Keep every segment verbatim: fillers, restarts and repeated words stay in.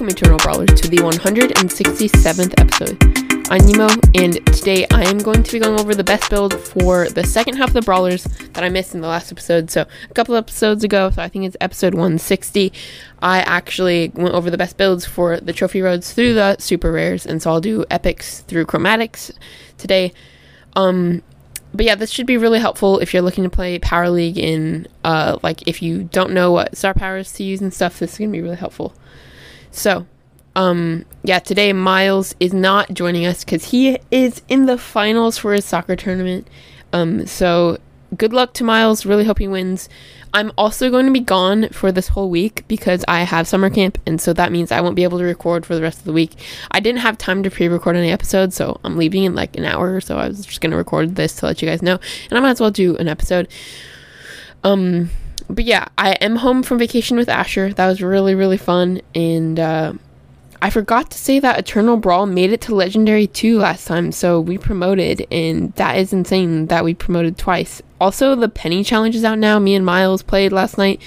welcome Eternal Brawlers to the one hundred sixty-seventh episode. I'm Nemo, and today I am going to be going over the best build for the second half of the Brawlers that I missed in the last episode. So a couple episodes ago, so I think it's episode one sixty, I actually went over the best builds for the Trophy Roads through the Super Rares, and so I'll do Epics through Chromatics today. Um... But yeah, this should be really helpful if you're looking to play Power League in, uh, like, if you don't know what star powers to use and stuff, this is going to be really helpful. So, um, yeah, today Miles is not joining us because he is in the finals for his soccer tournament. Um, so, good luck to Miles. Really hope he wins. I'm also going to be gone for this whole week because I have summer camp, and so that means I won't be able to record for the rest of the week. I didn't have time to pre-record any episodes, so I'm leaving in like an hour or so. I was just going to record this to let you guys know, and I might as well do an episode. Um, but yeah, I am home from vacation with Asher. That was really, really fun, and uh, I forgot to say that Eternal Brawl made it to Legendary two last time, so we promoted, and that is insane that we promoted twice. Also, the Penny Challenge is out now. Me and Miles played last night.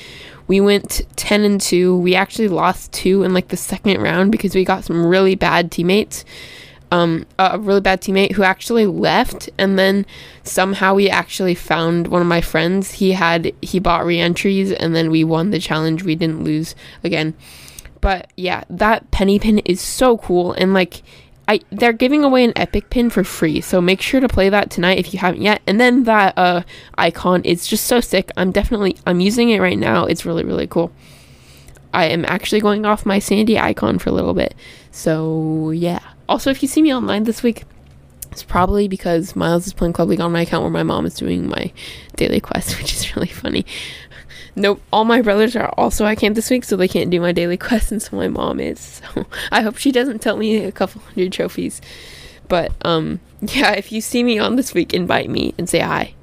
We went ten and two. We actually lost two in like the second round because we got some really bad teammates. Um, a really bad teammate who actually left, and then somehow we actually found one of my friends. He had he bought re-entries, and then we won the challenge. We didn't lose again. But yeah, that Penny pin is so cool, and like, I, they're giving away an epic pin for free, so make sure to play that tonight if you haven't yet. And then that uh icon is just so sick. I'm definitely I'm using it right now. It's really, really cool. I am actually going off my Sandy icon for a little bit, so yeah. Also, if you see me online this week, it's probably because Miles is playing Club League on my account where my mom is doing my daily quest, which is really funny. Nope, all my brothers are also at camp this week, so they can't do my daily quest, and so my mom is. So I hope she doesn't tell me a couple hundred trophies. But, um, yeah, if you see me on this week, invite me and say hi,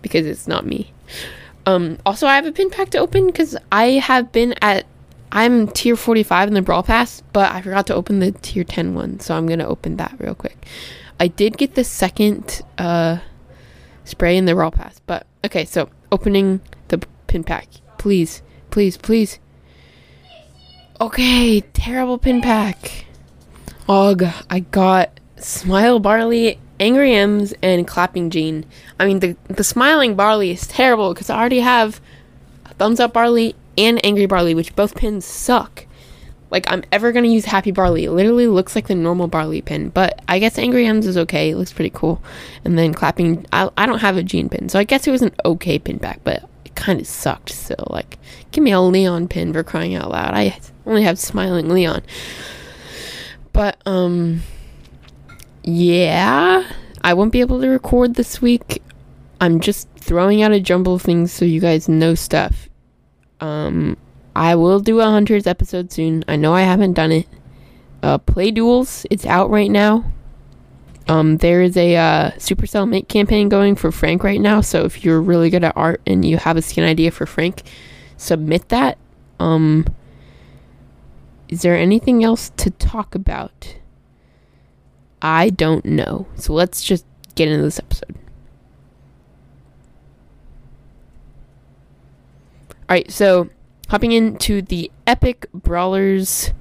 because it's not me. Um, also, I have a pin pack to open, because I have been at, I'm tier forty-five in the Brawl Pass, but I forgot to open the tier ten one, so I'm going to open that real quick. I did get the second, uh, spray in the Brawl Pass, but, okay, so, opening the pin pack, please, please, please. Okay, terrible pin pack. Ugh, I got Smile Barley, Angry M's, and Clapping Jean. I mean, the the Smiling Barley is terrible because I already have Thumbs Up Barley and Angry Barley, which both pins suck. Like, I'm ever gonna use Happy Barley. It literally looks like the normal Barley pin, but I guess Angry M's is okay. It looks pretty cool. And then Clapping, I, I don't have a Jean pin, so I guess it was an okay pin pack, but kind of sucked. So like, give me a Leon pin for crying out loud. I only have Smiling Leon. But um yeah, I won't be able to record this week. I'm just throwing out a jumble of things so you guys know stuff. um I will do a Hunters episode soon. I know I haven't done it. uh Play Duels, it's out right now. Um, there is a uh, Supercell Mint campaign going for Frank right now, so if you're really good at art and you have a skin idea for Frank, submit that. Um, is there anything else to talk about? I don't know. So let's just get into this episode. Alright, so hopping into the Epic Brawlers.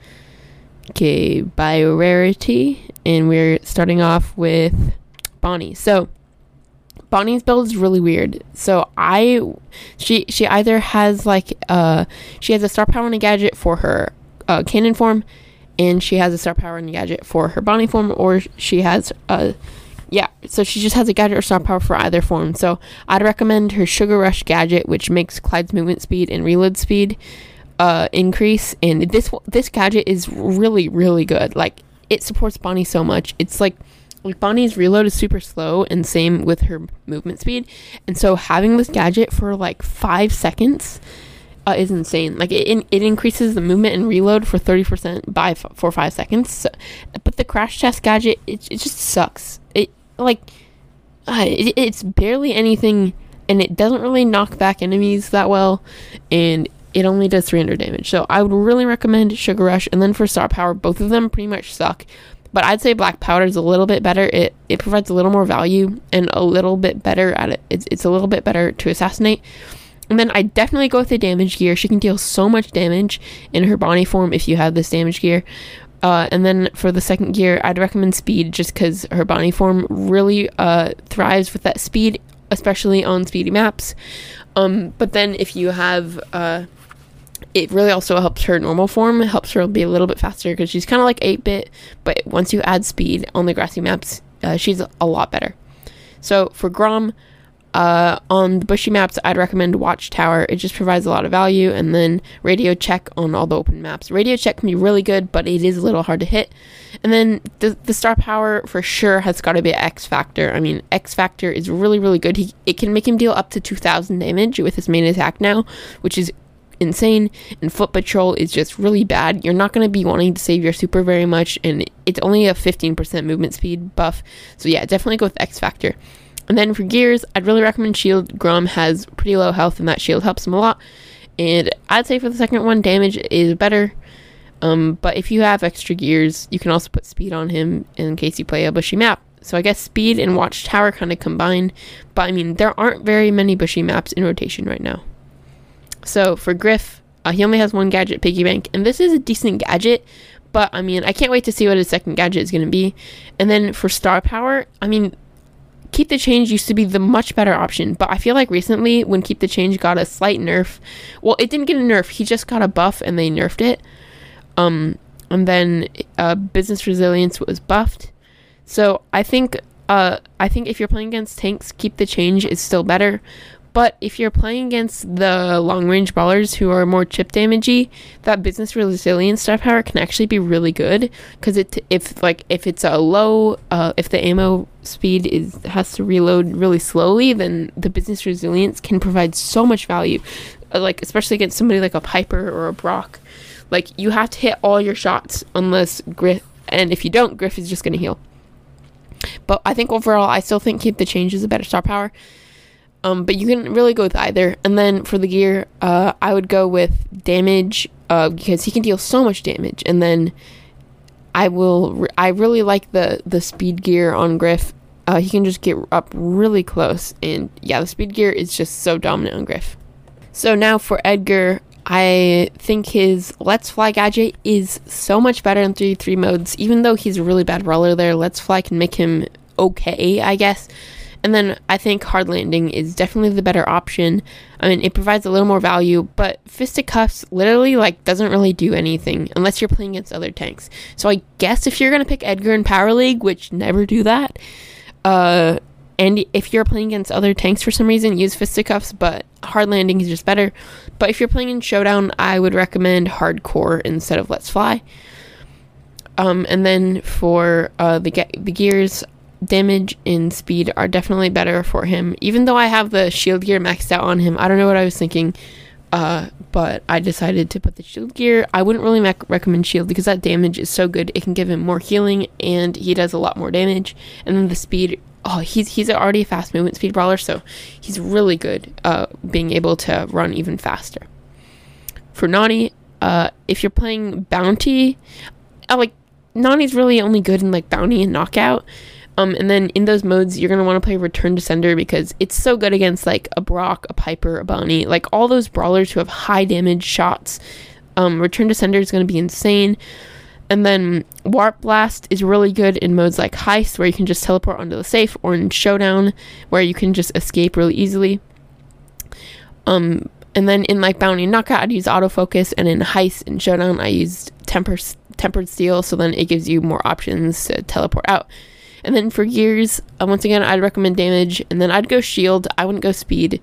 Okay, bio rarity, and we're starting off with Bonnie. So Bonnie's build is really weird. So I, she she either has like uh she has a star power and a gadget for her uh, cannon form, and she has a star power and a gadget for her Bonnie form, or she has a yeah. So she just has a gadget or star power for either form. So I'd recommend her Sugar Rush gadget, which makes Clyde's movement speed and reload speed Uh, increase, and this this gadget is really, really good. Like, it supports Bonnie so much. It's like, like Bonnie's reload is super slow, and same with her movement speed, and so having this gadget for like five seconds uh, is insane. Like, it it increases the movement and reload for thirty percent by f- for five seconds. So, but the crash test gadget, it it just sucks. It like uh, it, it's barely anything, and it doesn't really knock back enemies that well, and it only does three hundred damage. So I would really recommend Sugar Rush. And then for star power, both of them pretty much suck, but I'd say Black Powder is a little bit better. It it provides a little more value and a little bit better at it. It's, it's a little bit better to assassinate. And then I definitely go with the damage gear. She can deal so much damage in her Bonnie form if you have this damage gear. Uh, and then for the second gear, I'd recommend speed, just because her Bonnie form really uh, thrives with that speed, especially on speedy maps. Um, but then if you have... Uh, it really also helps her normal form. It helps her be a little bit faster because she's kind of like eight-bit, but once you add speed on the grassy maps, uh, she's a lot better. So for Grom, uh, on the bushy maps, I'd recommend Watchtower. It just provides a lot of value, and then Radio Check on all the open maps. Radio Check can be really good, but it is a little hard to hit. And then the, the star power for sure has got to be X Factor. I mean, X Factor is really, really good. He, it can make him deal up to two thousand damage with his main attack now, which is insane, and Foot Patrol is just really bad. You're not going to be wanting to save your super very much, and it's only a fifteen percent movement speed buff, so yeah, definitely go with X Factor. And then for gears, I'd really recommend Shield. Grom has pretty low health, and that shield helps him a lot, and I'd say for the second one, damage is better, um, but if you have extra gears, you can also put speed on him in case you play a bushy map. So I guess speed and Watchtower kind of combine, but I mean, there aren't very many bushy maps in rotation right now. So for Griff, uh, he only has one gadget, Piggy Bank, and this is a decent gadget, but I mean, I can't wait to see what his second gadget is going to be. And then for star power, I mean, Keep the Change used to be the much better option, but I feel like recently when Keep the Change got a slight nerf, well, it didn't get a nerf, he just got a buff and they nerfed it. Um, and then uh, Business Resilience was buffed. So I think, uh, I think if you're playing against tanks, Keep the Change is still better. But if you're playing against the long-range brawlers who are more chip damagey, that Business Resilience star power can actually be really good, because it if like if it's a low, uh, if the ammo speed is has to reload really slowly, then the Business Resilience can provide so much value, like especially against somebody like a Piper or a Brock. Like, you have to hit all your shots unless Griff, and if you don't, Griff is just going to heal. But I think overall, I still think Keep the Change is a better star power. Um, but you can really go with either. And then for the gear, uh, I would go with damage, uh, because he can deal so much damage. And then I will, re- I really like the, the speed gear on Griff. Uh, he can just get up really close. And yeah, the speed gear is just so dominant on Griff. So now for Edgar, I think his Let's Fly gadget is so much better in three three modes. Even though he's a really bad brawler there, Let's Fly can make him okay, I guess. And then I think Hard Landing is definitely the better option. I mean, it provides a little more value, but Fisticuffs literally, like, doesn't really do anything unless you're playing against other tanks. So I guess if you're going to pick Edgar in Power League, which never do that, uh, and if you're playing against other tanks for some reason, use Fisticuffs, but Hard Landing is just better. But if you're playing in Showdown, I would recommend Hardcore instead of Let's Fly. Um, and then for uh, the ge- the gears... damage and speed are definitely better for him, even though I have the shield gear maxed out on him. I don't know what I was thinking, uh but I decided to put the shield gear. I wouldn't really mac- recommend shield, because that damage is so good. It can give him more healing, and he does a lot more damage. And then the speed, oh, he's he's already a fast movement speed brawler, so he's really good uh being able to run even faster. For Nani, uh if you're playing bounty, I like Nani's really only good in like bounty and knockout. Um, and then in those modes, you're going to want to play Return Descender, because it's so good against, like, a Brock, a Piper, a Bonnie. Like, all those brawlers who have high damage shots, um, Return Descender is going to be insane. And then Warp Blast is really good in modes like Heist, where you can just teleport onto the safe, or in Showdown, where you can just escape really easily. Um, and then in, like, Bounty and Knockout, I'd use Autofocus, and in Heist and Showdown, I used temper, Tempered Steel, so then it gives you more options to teleport out. And then for gears, uh, once again, I'd recommend damage, and then I'd go shield. I wouldn't go speed.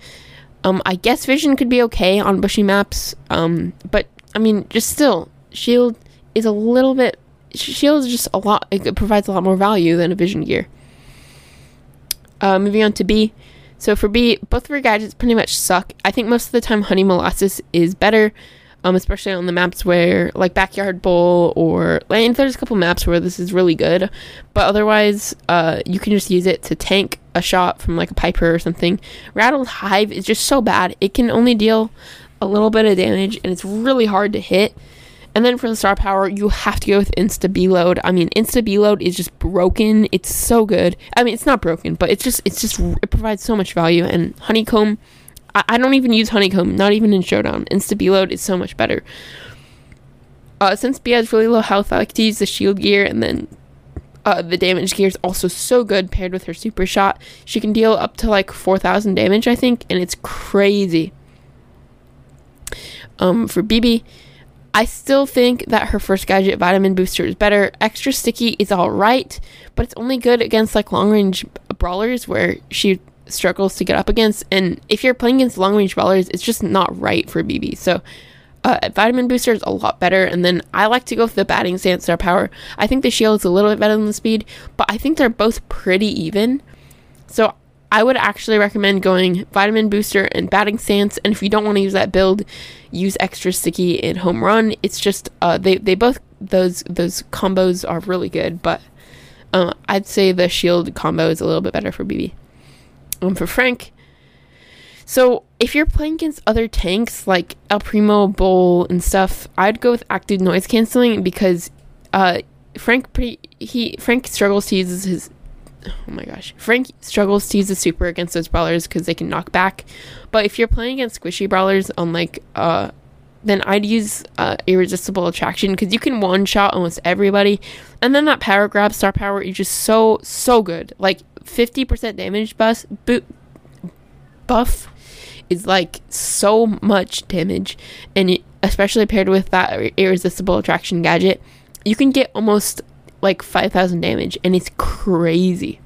Um, I guess vision could be okay on bushy maps, um, but, I mean, just still, shield is a little bit, shield is just a lot, it provides a lot more value than a vision gear. Uh, moving on to B. So for B, both of her gadgets pretty much suck. I think most of the time, Honey Molasses is better. Um, especially on the maps where, like, Backyard Bowl or, like, there's a couple maps where this is really good, but otherwise, uh, you can just use it to tank a shot from, like, a Piper or something. Rattled Hive is just so bad. It can only deal a little bit of damage, and it's really hard to hit. And then for the star power, you have to go with Insta B-Load. I mean, Insta B-Load is just broken. It's so good. I mean, it's not broken, but it's just, it's just, it provides so much value. And Honeycomb I, I don't even use Honeycomb, not even in Showdown. Insta B-Load is so much better. Uh, since B has really low health, I like to use the shield gear, and then uh, the damage gear is also so good paired with her super shot. She can deal up to like four thousand damage, I think, and it's crazy. Um, for B B, I still think that her first gadget, Vitamin Booster, is better. Extra Sticky is alright, but it's only good against like long-range brawlers where she struggles to get up against, and if you're playing against long-range brawlers, it's just not right for B B. So uh, Vitamin Booster is a lot better, and then I like to go for the Batting Stance, star power. I think the shield is a little bit better than the speed, but I think they're both pretty even. So I would actually recommend going Vitamin Booster and Batting Stance, and if you don't want to use that build, use Extra Sticky and Home Run. It's just, uh, they, they both, those those combos are really good, but uh, I'd say the shield combo is a little bit better for B B. Um, for Frank, so if you're playing against other tanks, like El Primo, Bull, and stuff, I'd go with Active Noise Cancelling, because uh, Frank pretty, he, Frank struggles to use his, oh my gosh, Frank struggles to use a super against those brawlers because they can knock back. But if you're playing against squishy brawlers on like uh then I'd use uh Irresistible Attraction, because you can one shot almost everybody, and then that power grab, star power, is just so so good. Like fifty percent damage buff bo- buff is like so much damage, and it, especially paired with that Irresistible Attraction gadget, you can get almost like five thousand damage, and it's crazy.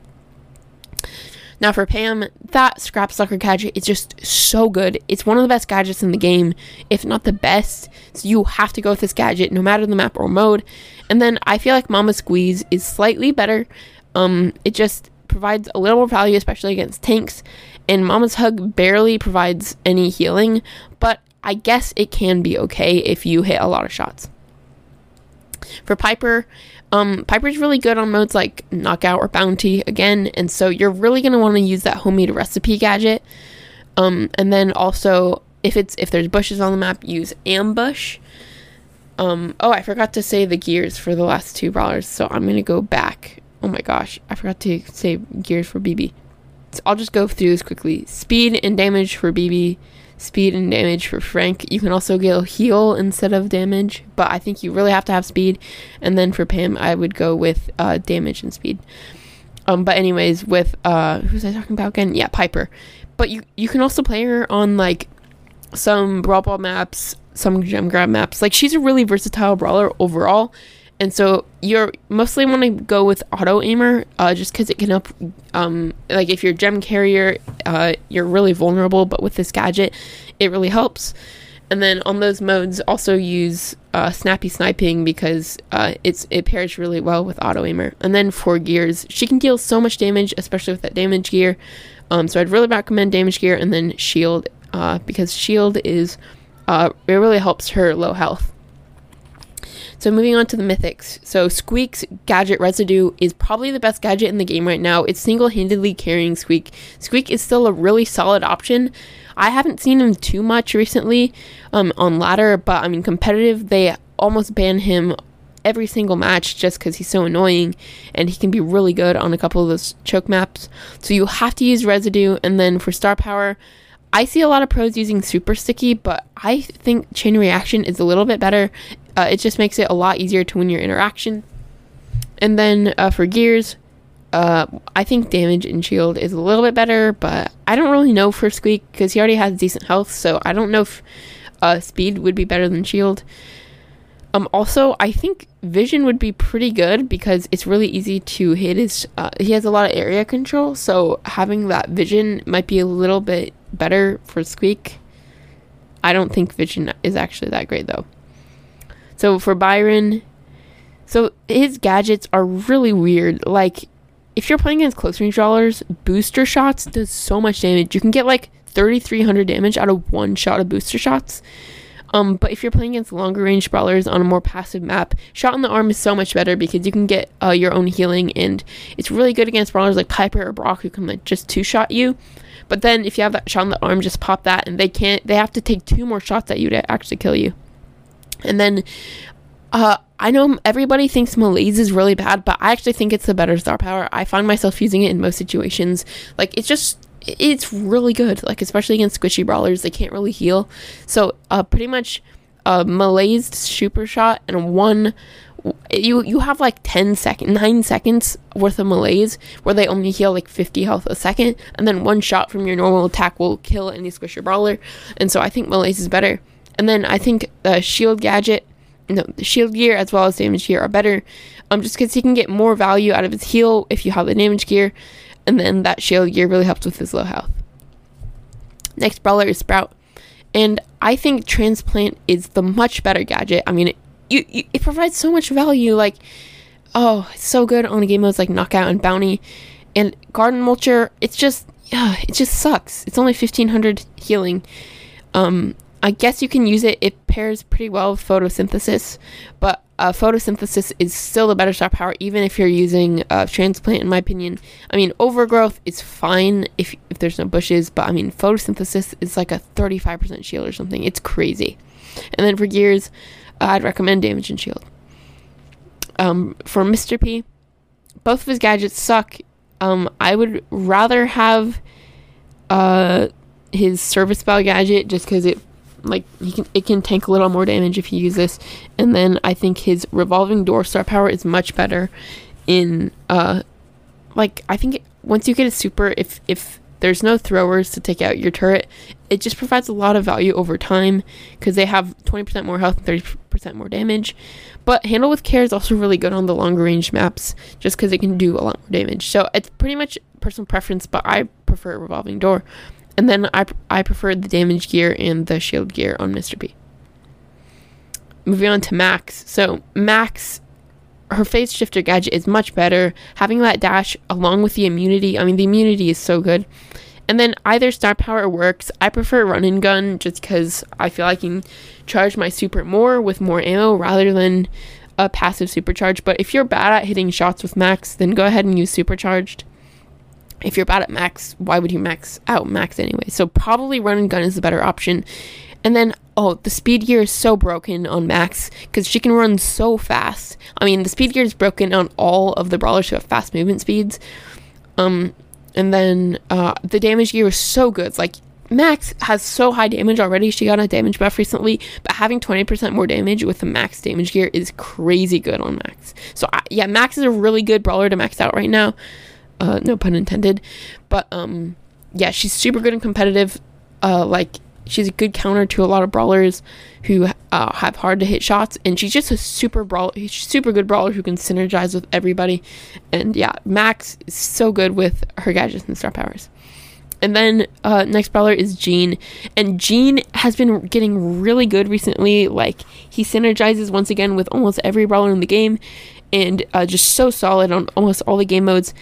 Now for Pam, that Scrap Sucker gadget is just so good. It's one of the best gadgets in the game, if not the best, so you have to go with this gadget no matter the map or mode. And then I feel like Mama Squeeze is slightly better. Um, it just provides a little more value, especially against tanks, and Mama's Hug barely provides any healing, but I guess it can be okay if you hit a lot of shots. For Piper, Um, Piper's really good on modes like Knockout or Bounty, again, and so you're really going to want to use that homemade recipe gadget. Um, and then also, if it's if there's bushes on the map, use Ambush. Um, oh, I forgot to say the gears for the last two brawlers, so I'm going to go back. Oh my gosh, I forgot to say gears for B B. So I'll just go through this quickly. Speed and damage for B B. Speed and damage for Frank. You can also go heal instead of damage, but I think you really have to have speed. And then for Pam, I would go with uh damage and speed. Um but anyways, with uh who was I talking about again? Yeah, Piper. But you you can also play her on like some brawl ball maps, some gem grab maps. Like, she's a really versatile brawler overall, and so you're mostly want to go with Auto Aimer, uh, just because it can up, um, like if you're gem carrier, uh, you're really vulnerable, but with this gadget, it really helps. And then on those modes, also use uh, Snappy Sniping, because uh, it's it pairs really well with Auto Aimer. And then for gears, she can deal so much damage, especially with that damage gear. Um, so I'd really recommend damage gear, and then shield, uh, because shield is, uh, it really helps her low health. So moving on to the mythics. So Squeak's gadget Residue is probably the best gadget in the game right now. It's single-handedly carrying Squeak. Squeak is still a really solid option. I haven't seen him too much recently um, on ladder, but I mean, competitive, they almost ban him every single match just because he's so annoying, and he can be really good on a couple of those choke maps. So you have to use Residue. And then for star power, I see a lot of pros using Super Sticky, but I think Chain Reaction is a little bit better. Uh, it just makes it a lot easier to win your interaction. And then uh, for gears, uh, I think damage and shield is a little bit better, but I don't really know for Squeak because he already has decent health, so I don't know if uh, speed would be better than shield. Um, also, I think vision would be pretty good because it's really easy to hit his, uh, he has a lot of area control, so having that vision might be a little bit better for Squeak. I don't think vision is actually that great though. So for Byron, so his gadgets are really weird. Like, if you're playing against close range brawlers, Booster Shots does so much damage. You can get like thirty-three hundred damage out of one shot of Booster Shots. Um, but if you're playing against longer range brawlers on a more passive map, Shot in the Arm is so much better because you can get uh, your own healing, and it's really good against brawlers like Piper or Brock who can like just two shot you. But then if you have that Shot in the Arm, just pop that, and they can't. They have to take two more shots at you to actually kill you. And then, uh, I know everybody thinks Malaise is really bad, but I actually think it's the better star power. I find myself using it in most situations. Like, it's just it's really good, like especially against squishy brawlers, they can't really heal. So uh pretty much a Malaise super shot and one you you have like ten seconds nine seconds worth of Malaise where they only heal like fifty health a second, and then one shot from your normal attack will kill any squisher brawler. And so I think Malaise is better. And then I think the shield gadget no the shield gear as well as damage gear are better, um just because he can get more value out of his heal if you have the damage gear, and then that shield gear really helps with his low health. Next brawler is Sprout, and I think Transplant is the much better gadget. I mean, it, you, you, it provides so much value, like, oh, it's so good on game modes like Knockout and Bounty, and Garden Mulcher. It's just, yeah, it just sucks. It's only fifteen hundred healing. Um, I guess you can use it. It pairs pretty well with Photosynthesis, but uh, Photosynthesis is still the better star power, even if you're using uh, Transplant, in my opinion. I mean, Overgrowth is fine if if there's no bushes, but I mean, Photosynthesis is like a thirty-five percent shield or something. It's crazy. And then for gears, uh, I'd recommend Damage and Shield. Um, for Mister P, both of his gadgets suck. Um, I would rather have uh, his Service Bell gadget just because it like he can it can tank a little more damage if you use this. And then I think his Revolving Door star power is much better in uh like I think it, once you get a super, if if there's no throwers to take out your turret, it just provides a lot of value over time because they have twenty percent more health and thirty percent more damage. But Handle with Care is also really good on the longer range maps just because it can do a lot more damage. So it's pretty much personal preference, but I prefer Revolving Door. And then I, I prefer the damage gear and the shield gear on Mister P. Moving on to Max. So Max, her phase shifter gadget is much better. Having that dash along with the immunity, I mean, the immunity is so good. And then either star power works. I prefer Run and Gun just because I feel I can charge my super more with more ammo rather than a passive supercharge. But if you're bad at hitting shots with Max, then go ahead and use supercharged. If you're bad at Max, why would you max out Max anyway? So probably Run and Gun is the better option. And then, oh, the speed gear is so broken on Max because she can run so fast. I mean, the speed gear is broken on all of the brawlers who have fast movement speeds. Um, and then uh, the damage gear is so good. Like, Max has so high damage already. She got a damage buff recently, but having twenty percent more damage with the Max damage gear is crazy good on Max. So, I, yeah, Max is a really good brawler to max out right now. Uh, no pun intended, but um, yeah, she's super good and competitive. Uh, like she's a good counter to a lot of brawlers who uh, have hard to hit shots, and she's just a super brawl, super good brawler who can synergize with everybody. And yeah, Max is so good with her gadgets and star powers. And then uh, next brawler is Jean, and Jean has been getting really good recently. Like he synergizes once again with almost every brawler in the game, and uh, just so solid on almost all the game modes.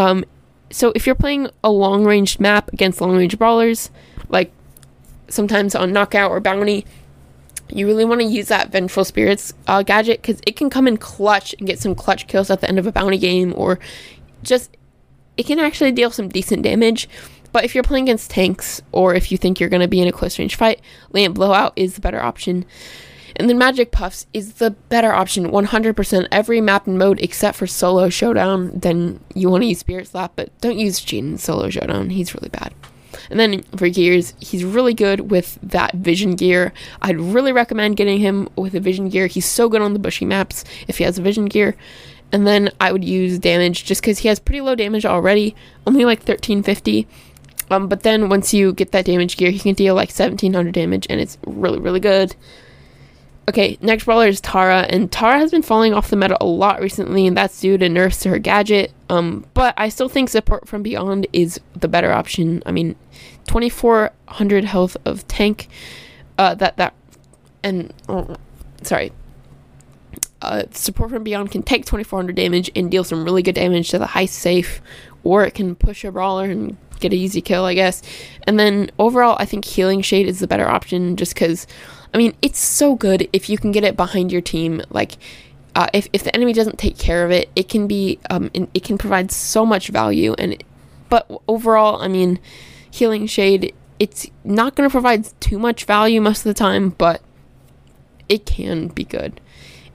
Um, so if you're playing a long-range map against long-range brawlers, like sometimes on Knockout or Bounty, you really want to use that Vengeful Spirits uh, gadget because it can come in clutch and get some clutch kills at the end of a Bounty game, or just, it can actually deal some decent damage. But if you're playing against tanks, or if you think you're going to be in a close-range fight, Lamp Blowout is the better option. And then Magic Puffs is the better option, one hundred percent. Every map and mode except for Solo Showdown, then you want to use Spirit Slap, but don't use Jean in Solo Showdown. He's really bad. And then for gears, he's really good with that Vision gear. I'd really recommend getting him with a Vision gear. He's so good on the bushy maps if he has a Vision gear. And then I would use Damage just because he has pretty low damage already, only like thirteen fifty. Um, but then once you get that Damage gear, he can deal like seventeen hundred damage, and it's really, really good. Okay, next brawler is Tara, and Tara has been falling off the meta a lot recently, and that's due to nerfs to her gadget, um, but I still think Support from Beyond is the better option. I mean, twenty-four hundred health of tank, uh, that, that, and, oh, sorry, uh, Support from Beyond can take twenty-four hundred damage and deal some really good damage to the high safe, or it can push a brawler and get an easy kill, I guess. And then overall, I think Healing Shade is the better option just because, I mean, it's so good if you can get it behind your team. Like, uh, if, if the enemy doesn't take care of it, it can be, um, it can provide so much value. And, it, but overall, I mean, Healing Shade, it's not going to provide too much value most of the time, but it can be good.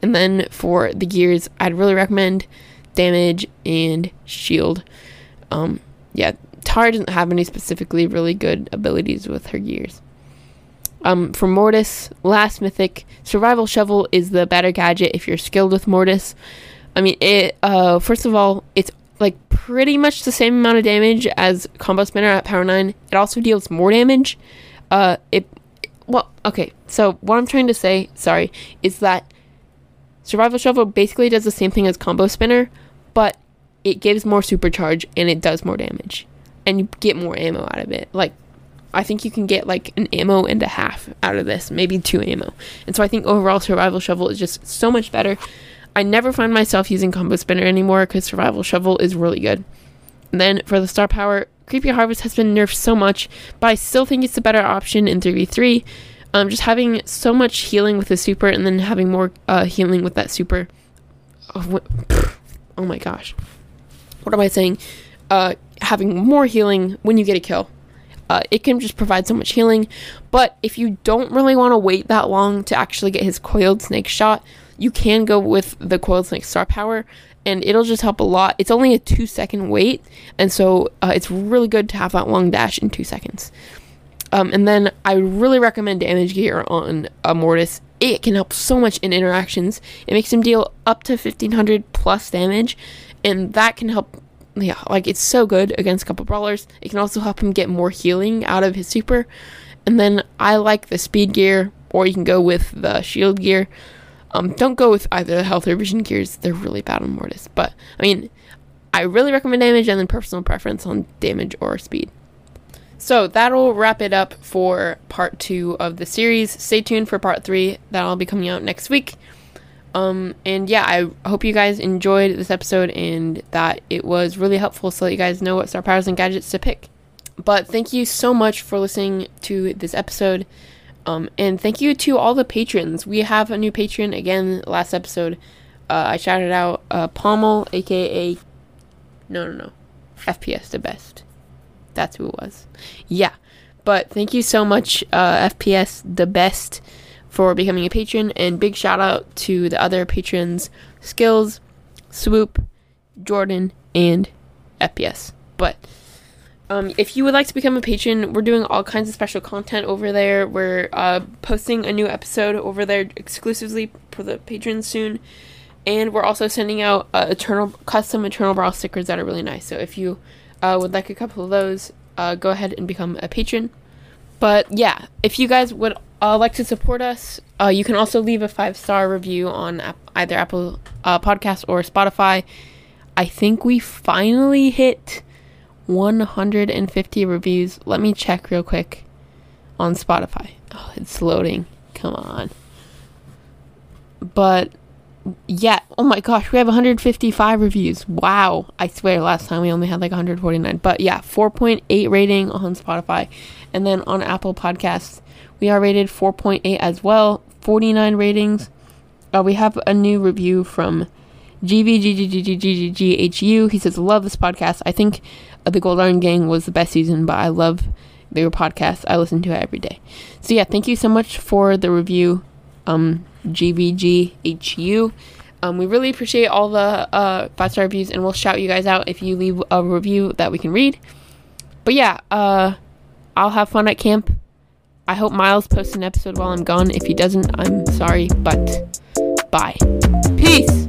And then for the gears, I'd really recommend Damage and Shield. Um, yeah, Tar doesn't have any specifically really good abilities with her gears. Um, for Mortis, last mythic, Survival Shovel is the better gadget if you're skilled with Mortis. I mean, it. Uh, first of all, it's like pretty much the same amount of damage as Combo Spinner at Power nine. It also deals more damage. Uh, it. Well, okay, so what I'm trying to say, sorry, is that Survival Shovel basically does the same thing as Combo Spinner, but it gives more supercharge and it does more damage. And you get more ammo out of it. Like, I think you can get like an ammo and a half out of this, maybe two ammo. And so I think overall Survival Shovel is just so much better. I never find myself using Combo Spinner anymore because Survival Shovel is really good. And then for the star power, Creepy Harvest has been nerfed so much, but I still think it's the better option in three v three. Um, just having so much healing with the super and then having more uh, healing with that super. Oh, what, oh my gosh. What am I saying? Uh, having more healing when you get a kill. Uh, it can just provide so much healing, but if you don't really want to wait that long to actually get his Coiled Snake shot, you can go with the Coiled Snake star power, and it'll just help a lot. It's only a two second wait, and so uh, it's really good to have that long dash in two seconds. Um, and then I really recommend Damage Gear on uh, Mortis. It can help so much in interactions. It makes him deal up to fifteen hundred plus damage, and that can help. Yeah, like, it's so good against couple brawlers. It can also help him get more healing out of his super. And then I like the speed gear, or you can go with the shield gear. Um, don't go with either the health or vision gears. They're really bad on Mortis. But, I mean, I really recommend damage and then personal preference on damage or speed. So that'll wrap it up for part two of the series. Stay tuned for part three. That'll be coming out next week. Um, and yeah, I hope you guys enjoyed this episode and that it was really helpful so that you guys know what star powers and gadgets to pick. But thank you so much for listening to this episode. Um, and thank you to all the patrons. We have a new patron again last episode. Uh, I shouted out, uh, Pommel, aka, no, no, no, F P S the best. That's who it was. Yeah. But thank you so much, uh, F P S the best, for becoming a patron, and big shout out to the other patrons, Skills, Swoop, Jordan, and F P S. But um, if you would like to become a patron, we're doing all kinds of special content over there. We're uh, posting a new episode over there exclusively for the patrons soon, and we're also sending out uh, Eternal custom Eternal Brawl stickers that are really nice. So if you uh, would like a couple of those, uh, go ahead and become a patron. But yeah, if you guys would uh, like to support us, uh, you can also leave a five-star review on ap- either Apple uh, Podcasts or Spotify. I think we finally hit one hundred fifty reviews. Let me check real quick on Spotify. Oh, it's loading. Come on. But yeah, oh my gosh, we have one hundred fifty-five reviews. Wow. I swear last time we only had like one hundred forty-nine. But yeah, four point eight rating on Spotify. And then on Apple Podcasts, we are rated four point eight as well, forty-nine ratings. Uh, we have a new review from G V G G G G G G H U. He says, love this podcast. I think uh, the Gold Iron Gang was the best season, but I love their podcast. I listen to it every day. So yeah, thank you so much for the review, um, G V G H U. Um, we really appreciate all the uh, five-star reviews, and we'll shout you guys out if you leave a review that we can read. But yeah, uh... I'll have fun at camp. I hope Miles posts an episode while I'm gone. If he doesn't, I'm sorry, but bye. Peace!